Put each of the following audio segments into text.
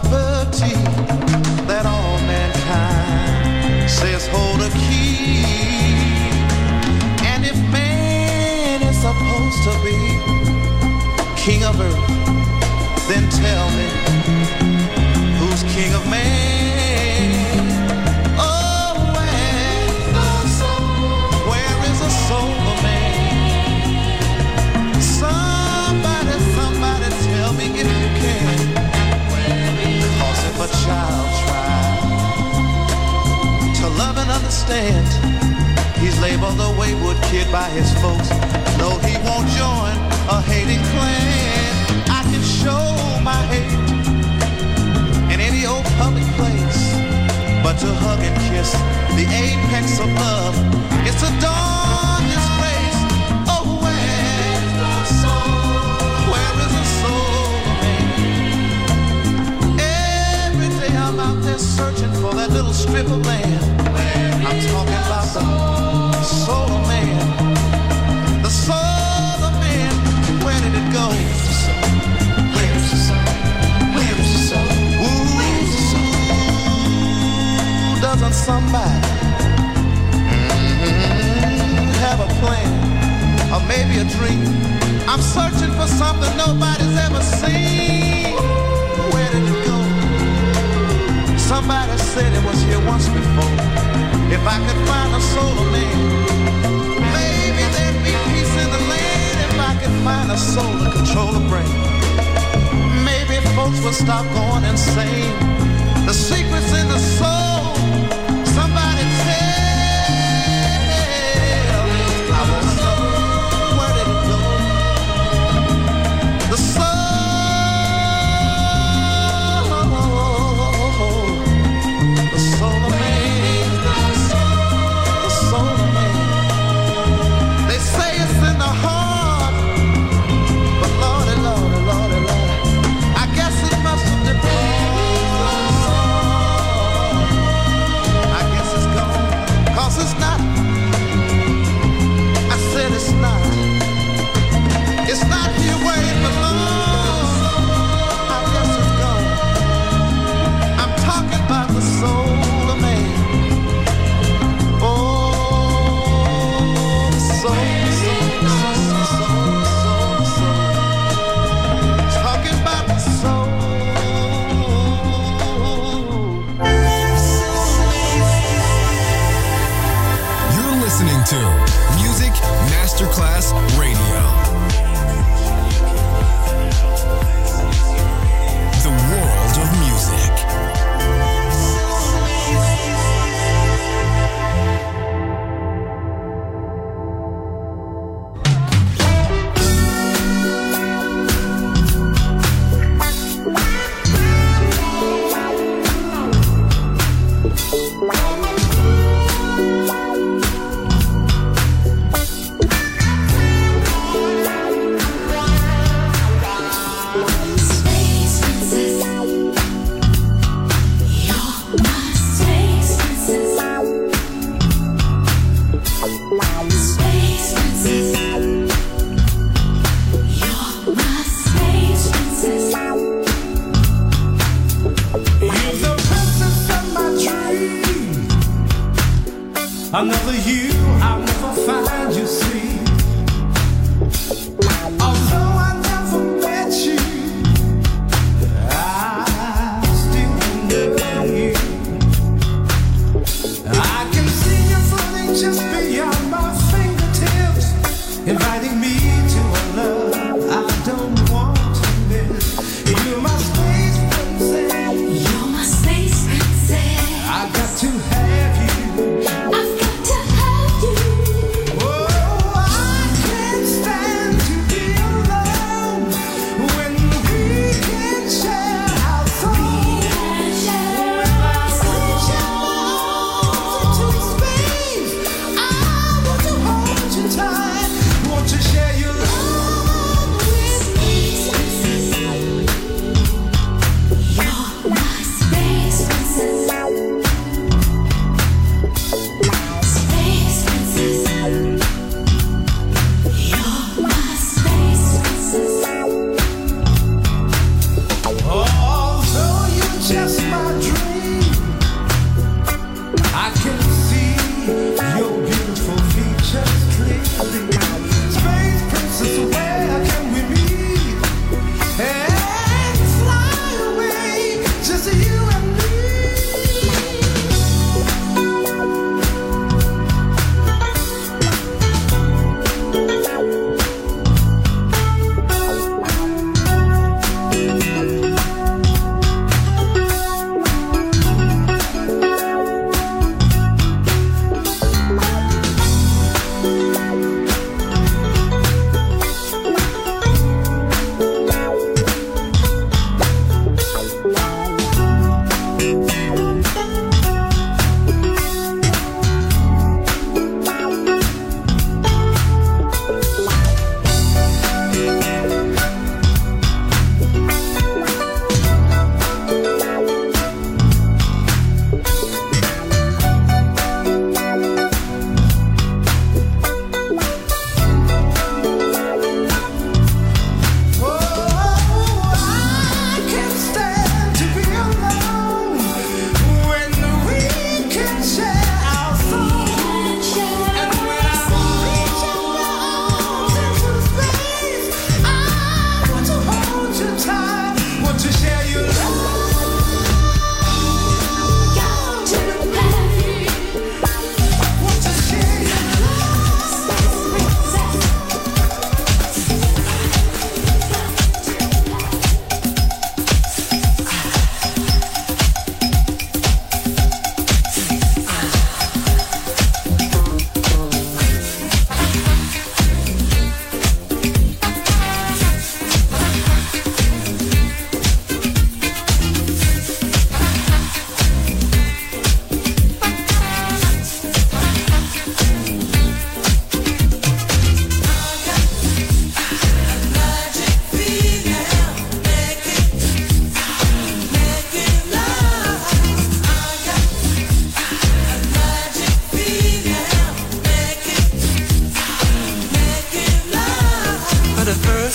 property that all mankind says hold a key. And if man is supposed to be king of earth, then tell me, who's king of man? Oh, where is the soul of man? Somebody tell me if you can. Cause if a child tries to love and understand, he's labeled a wayward kid by his folks. No, he won't join a hating clan. I can show my hate in any old public place, but to hug and kiss the apex of love, it's a dawn disgrace. Oh, where's the soul? Where is the soul of man? Every day I'm out there searching for that little strip of land. I'm talking about the soul of man. The soul of man, where did it go? Doesn't somebody have a plan, or maybe a dream? I'm searching for something nobody's ever seen. Where did it go? Somebody said it was here once before. If I could find a soul of man, maybe there'd be peace in the land. If I could find a soul to control the brain, maybe folks would stop going insane. The secret's in the soul. Oh,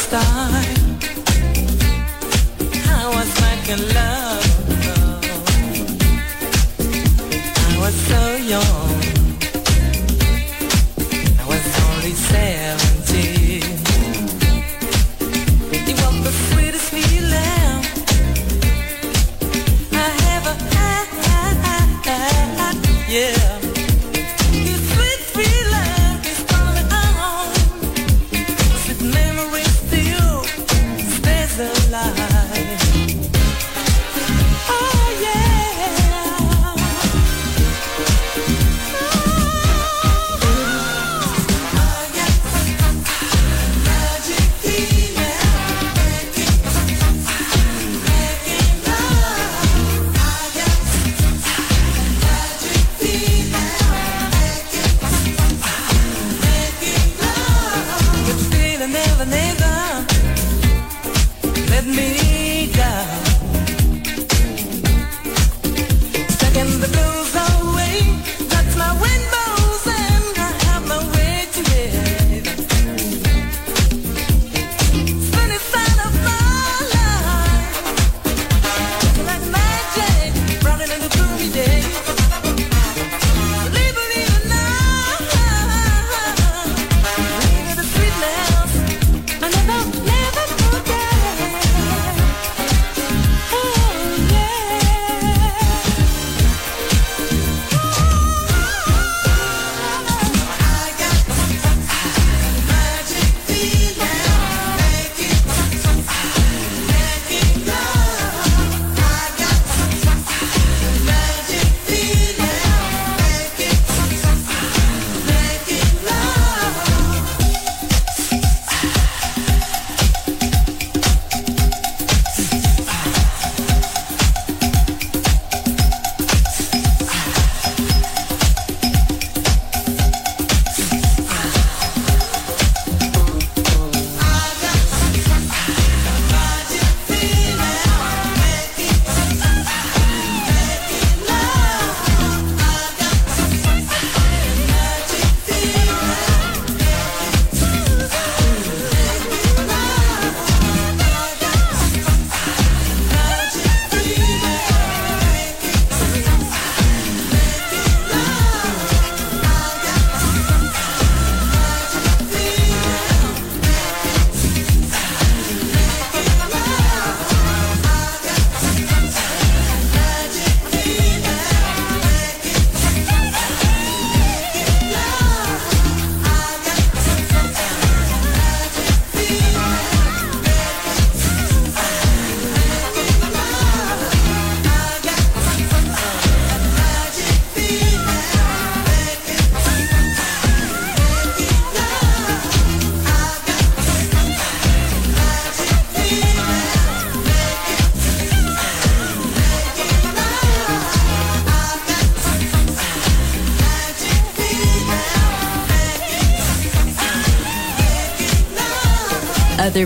star. I was making love. I was so young. I was only 17. It was the sweetest feeling I ever had. Yeah. Other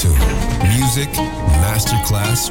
to Music Masterclass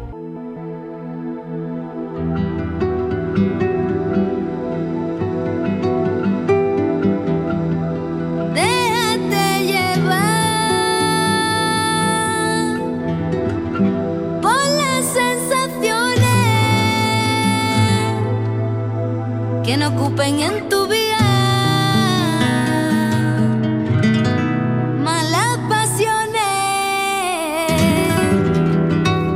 En tu vida malas pasiones, de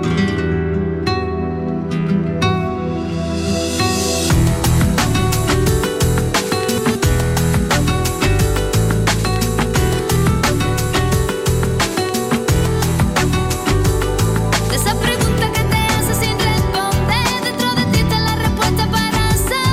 esa pregunta que te haces sin responder, dentro de ti está la respuesta para saber.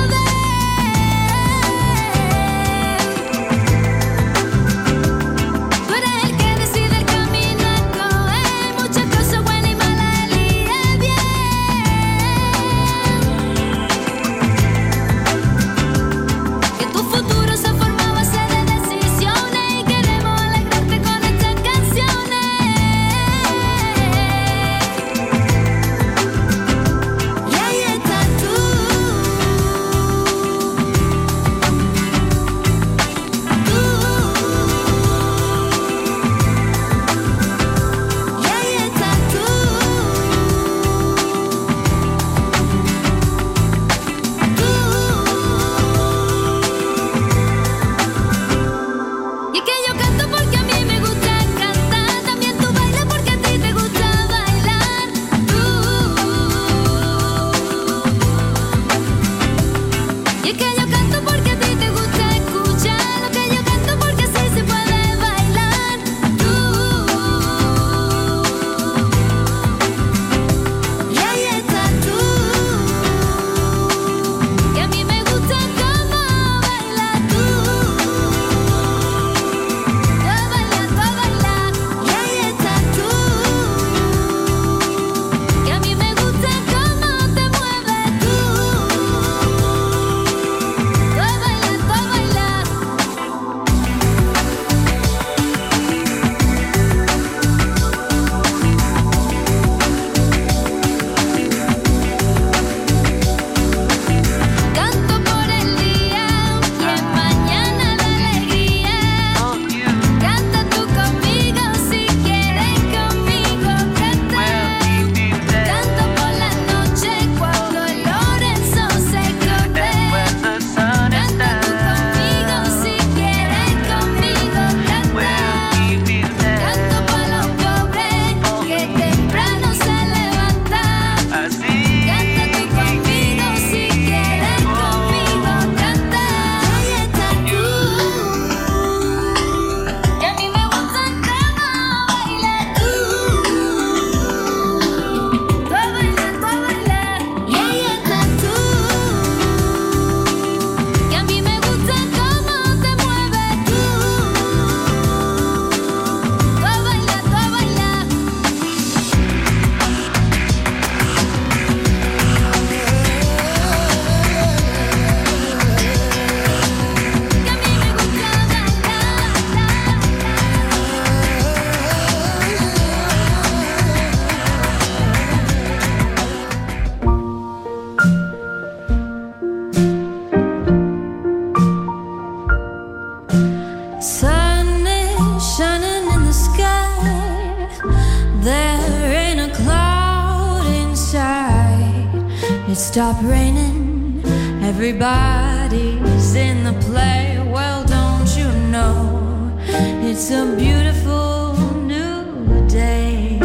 Stop raining, everybody's in the play. Well, don't you know, it's a beautiful new day.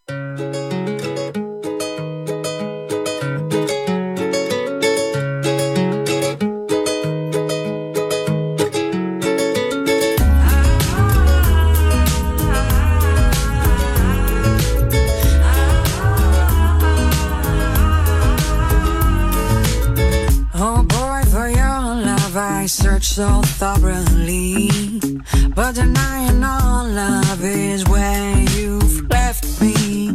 So thoroughly, but denying all love is where you've left me.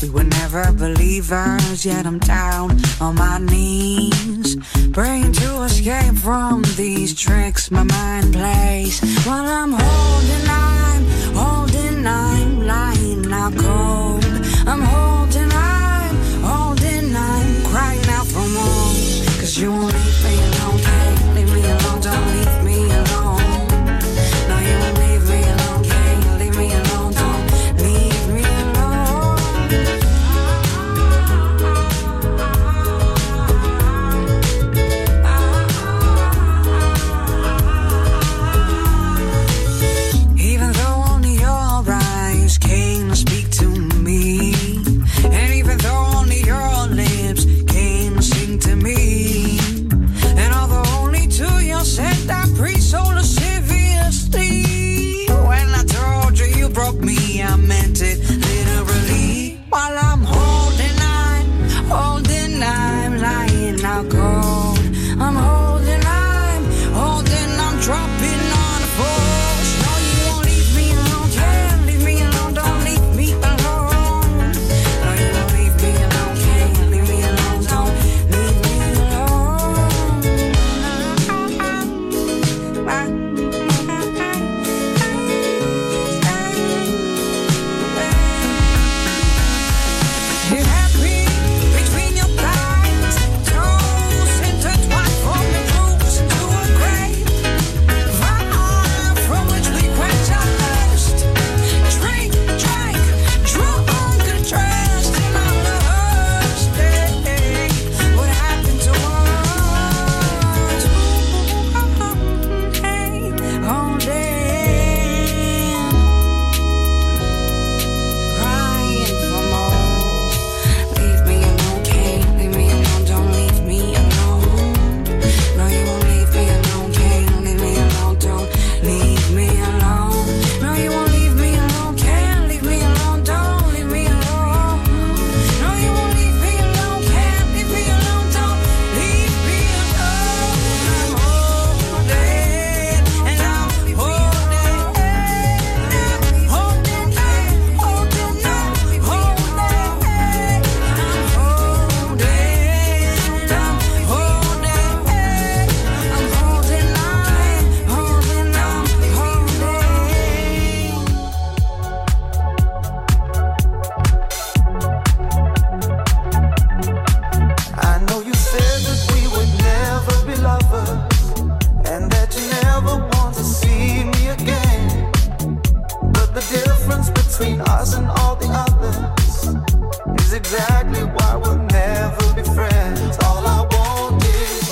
We were never believers, yet I'm down on my knees, praying to escape from these tricks my mind plays. While I'm holding, lying out cold. I'm holding, I'm crying out for more, 'cause you won't leave me alone. Don't leave me alone. No, you won't leave me alone. Can't you leave me alone? Don't leave me alone. Even though only your difference between us and all the others is exactly why we'll never be friends. All I want is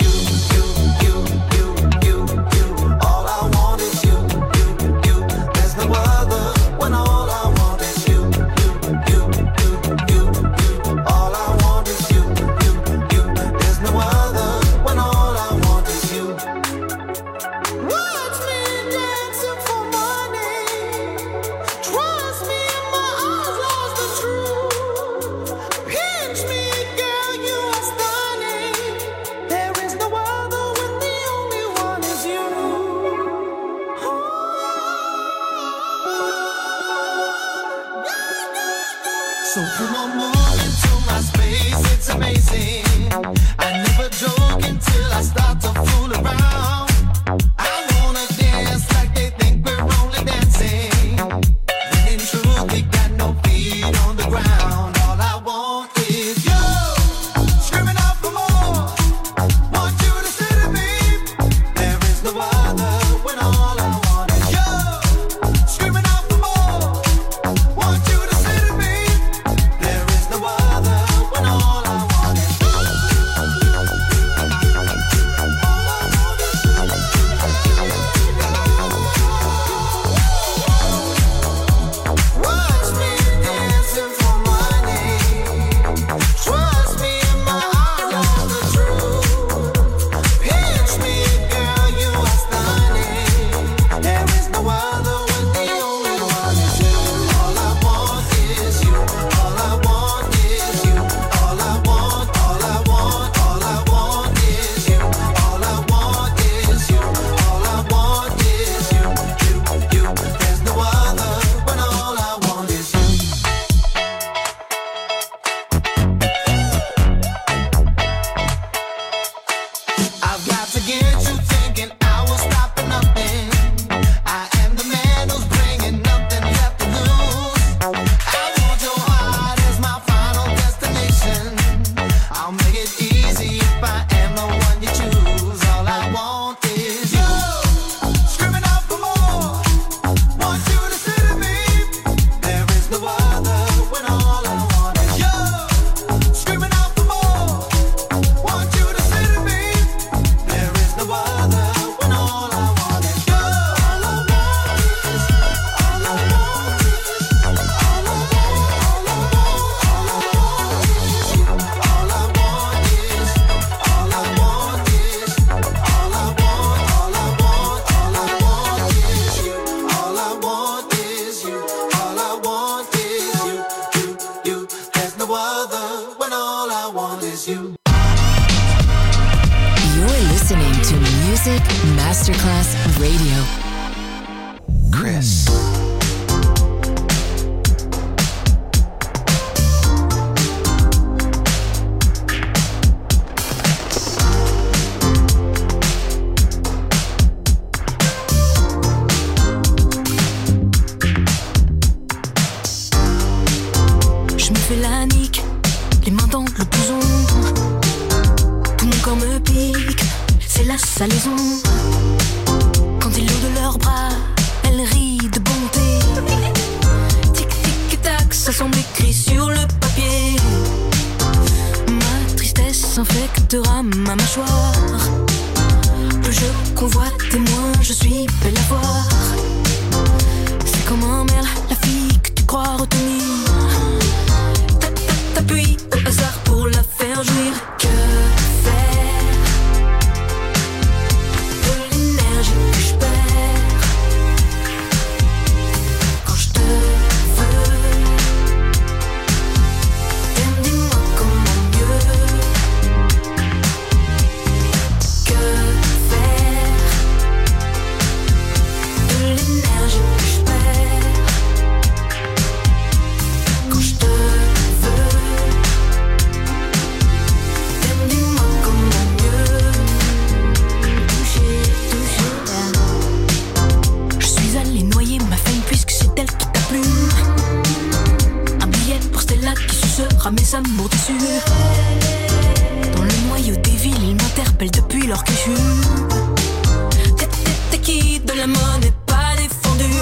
de la mode n'est pas défendue.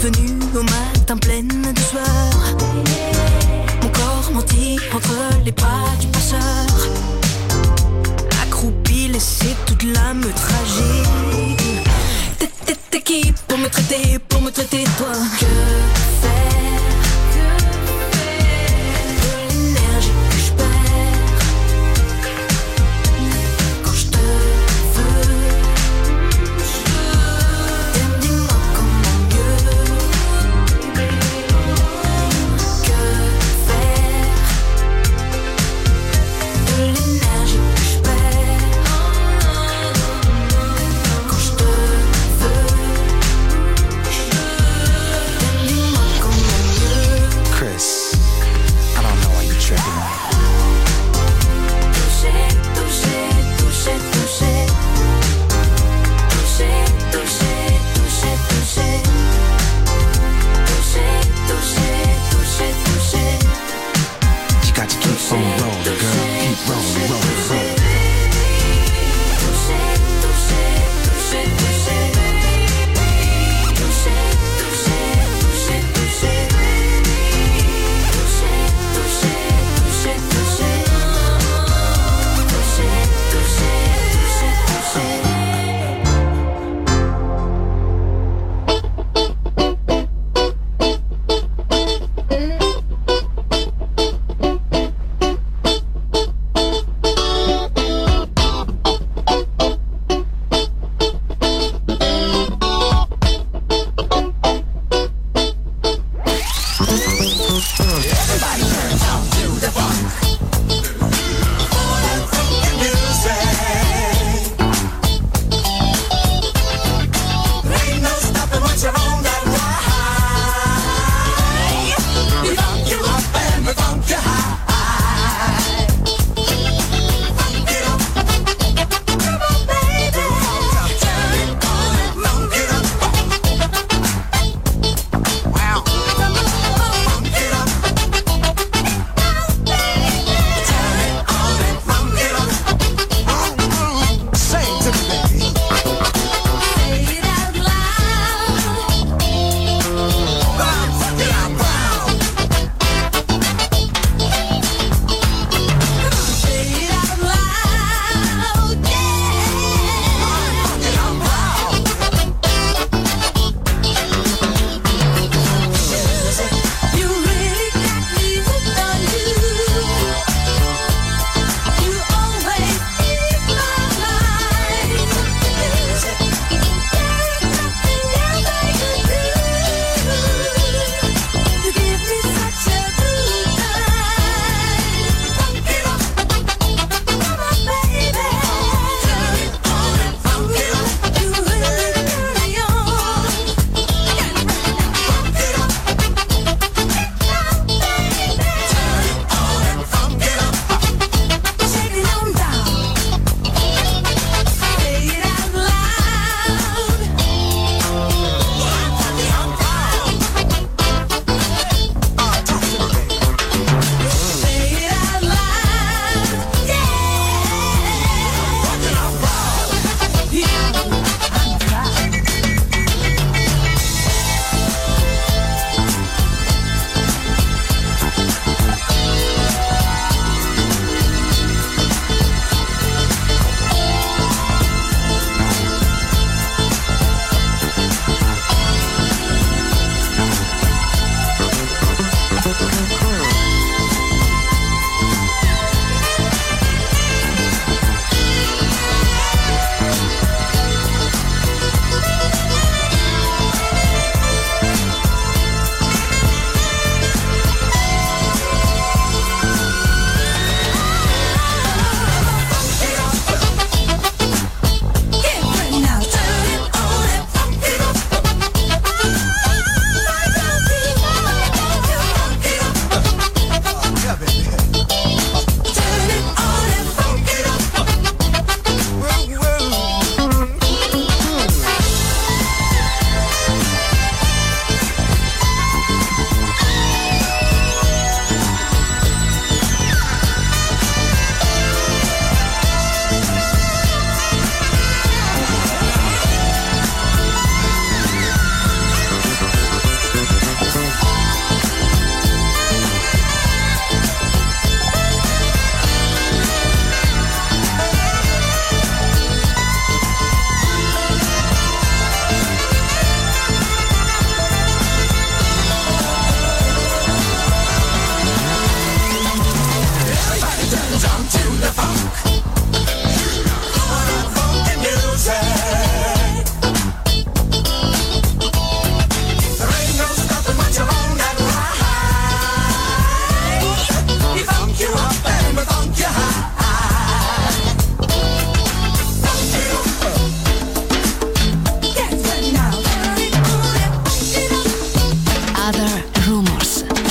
Venu au matin pleine de sueur, mon corps menti entre les pas du passeur, accroupi, laissé toute l'âme tragique. T'es qui pour me traiter toi? Que faire de l'énergie que je perds quand je te veux? T'aimes, dis-moi comment mieux. Que faire de l'énergie que je perds quand je te veux? Dis-moi comment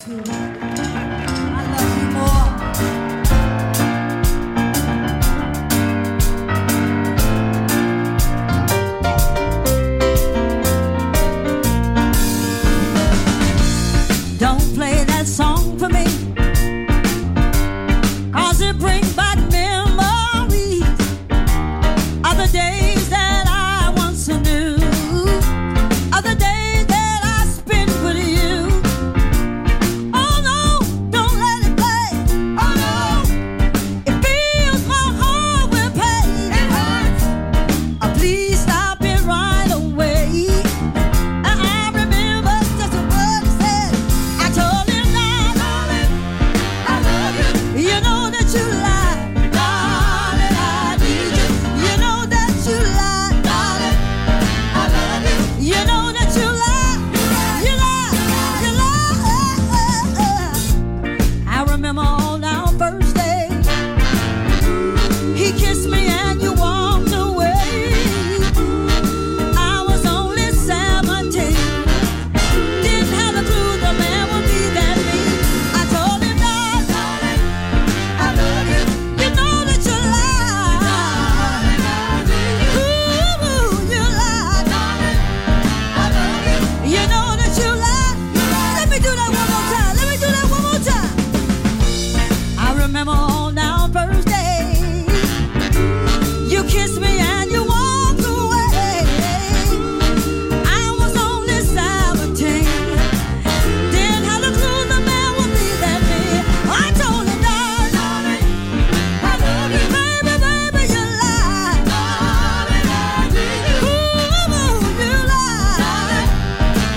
Don't play that song for me, 'cause it brings back memories of the days that I once knew, of the days that I spent with you. Oh no, don't let it play. Oh no, it fills my heart with pain. It hurts. Oh, please stop it right away. I remember just what you said. I told him that, darling, I love you. You know that you lie, darling, I need you. You know that you lie, darling, I love you. You know that you lie, you lie, you lie. I remember on our first day, he kissed me and you walked away. I was only 17, didn't have a clue the man would be that mean. I told him that, darling, I love you. You know that you lie, darling, I need you. Ooh, you lie, darling, I love you. You know that you lie. Let me do that one more time. Let me do that one more time. I remember on our first day, you kissed me and you walked away. I was only 17, didn't have a clue the man would be that mean. I told him that, darling, I love you. Baby, baby, you lie, darling, I need you. Ooh, you lie, darling, I love you. You know that you lie, you lie. Come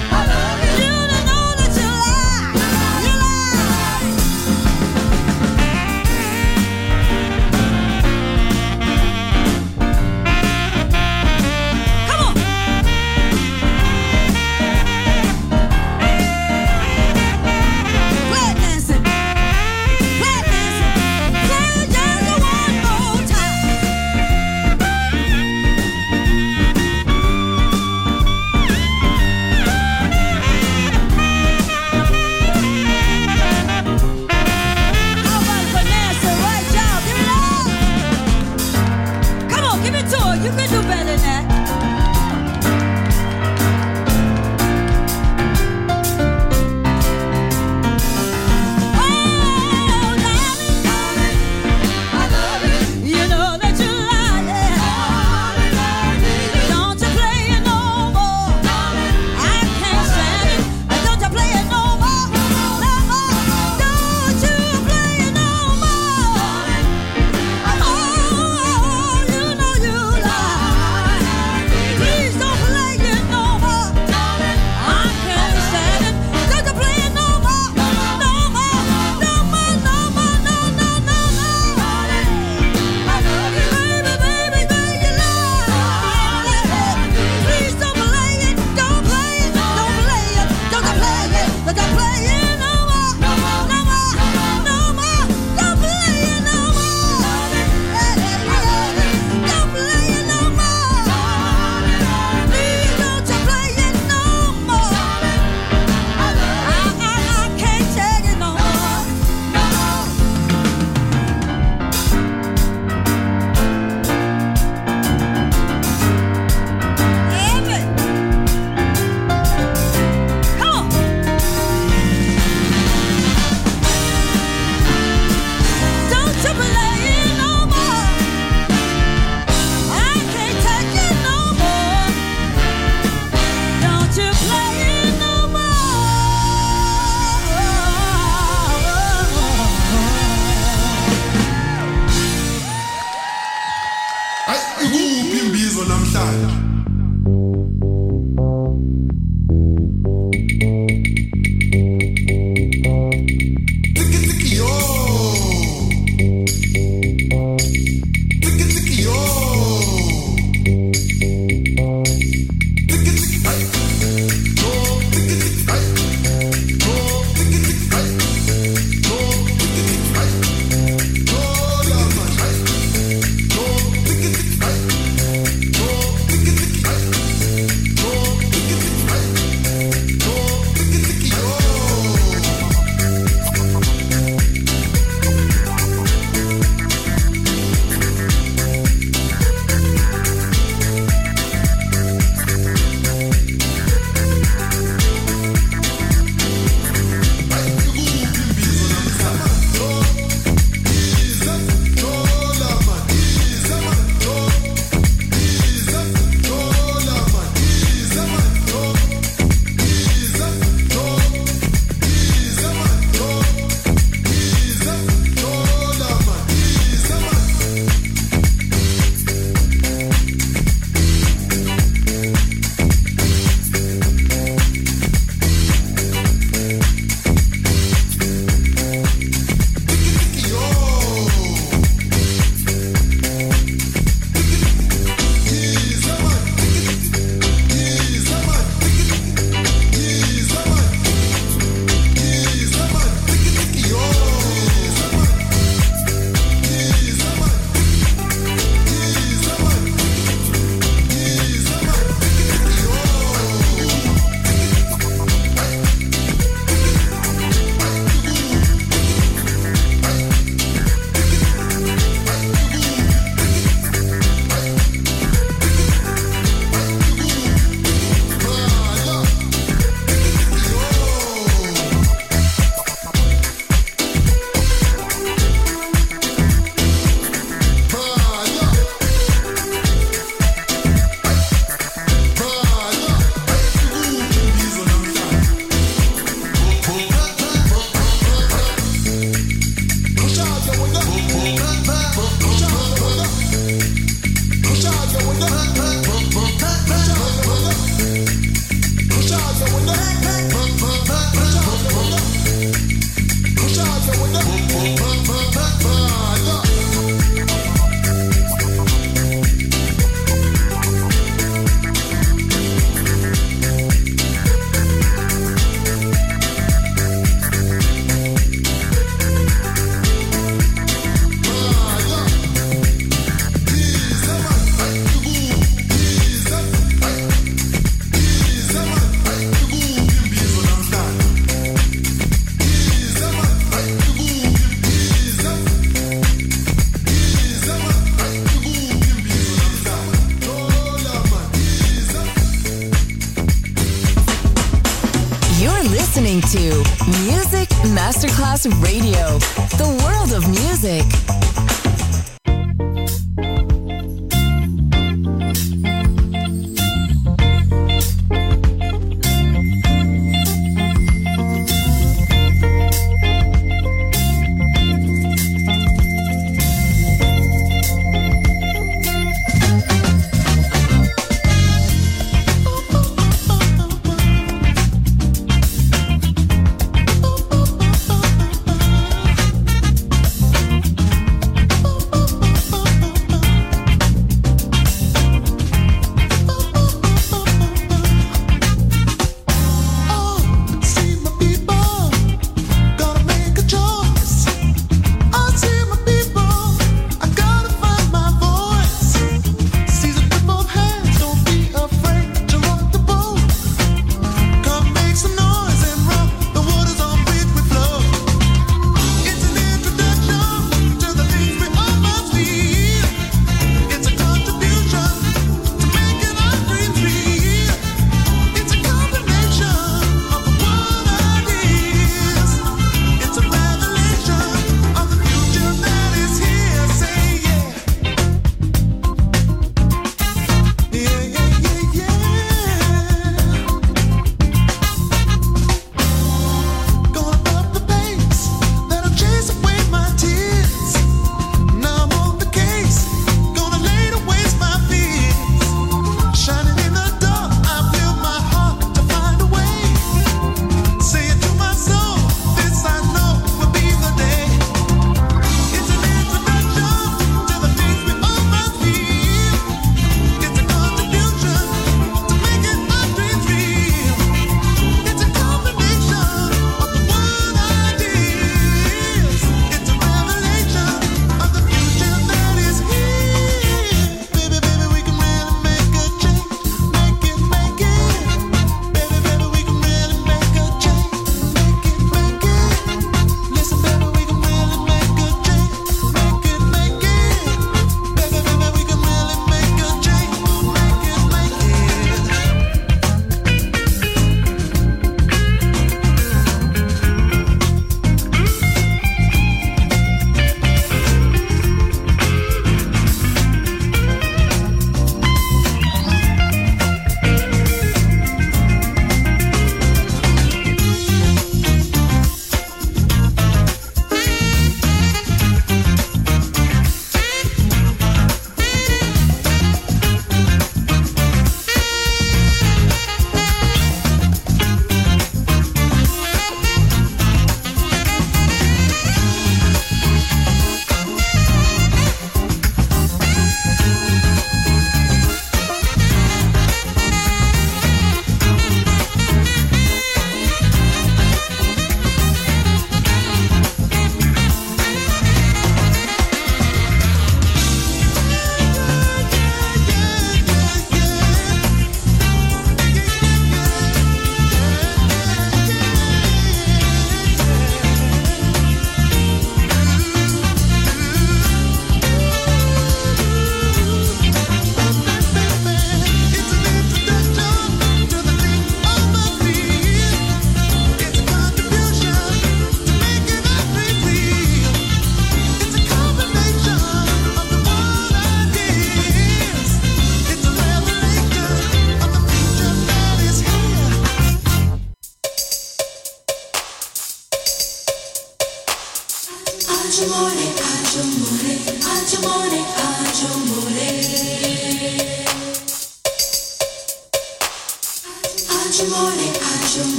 on. Flat dancing, flat dancing, flat dancing one more time. All right, Vanessa, right job, give it up. Come on, give it to her. You can do better than that. Oh, darling, darling, I love you. You know that you lie, yeah. Darling, I need you. Don't you play it no more, darling, I can't stand it. Don't you play it no more, no more. Don't you play it no more, darling, oh, you know you lie. Please don't play it no more, darling, I can't stand it. Don't you play it no more, no more, no more, no more, no more, no, no, no, no. Darling, I love you. Baby, baby, baby, you lie. Please don't play it, don't play it, don't play it, don't play it, don't play it no more, no more, no more, no more, don't play it no more. Don't play it no more. Please don't you play it no more. I can't take it no more. Come on. Don't you play it no more. I can't take it no more. Don't you play it no more. Ikuphi imbizo namhlanje? Tiki tiki yo, tiki tiki yo, tiki tiki ay, yo tiki tiki ay, yo tiki tiki ay, yo tiki tiki ay, yo lama ay, yo tiki tiki ay, yo tiki tiki ay. listening to Music Masterclass Radio, the world of music.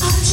Oggi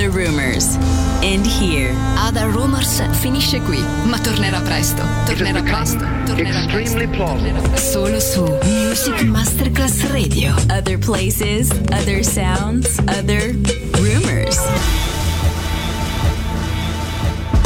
Other Rumors. And here. Other Rumors finisce qui, ma tornerà presto. Tornerà presto. Tornerà extremely plausible. Solo su Music Masterclass Radio. Other places, other sounds, other rumors.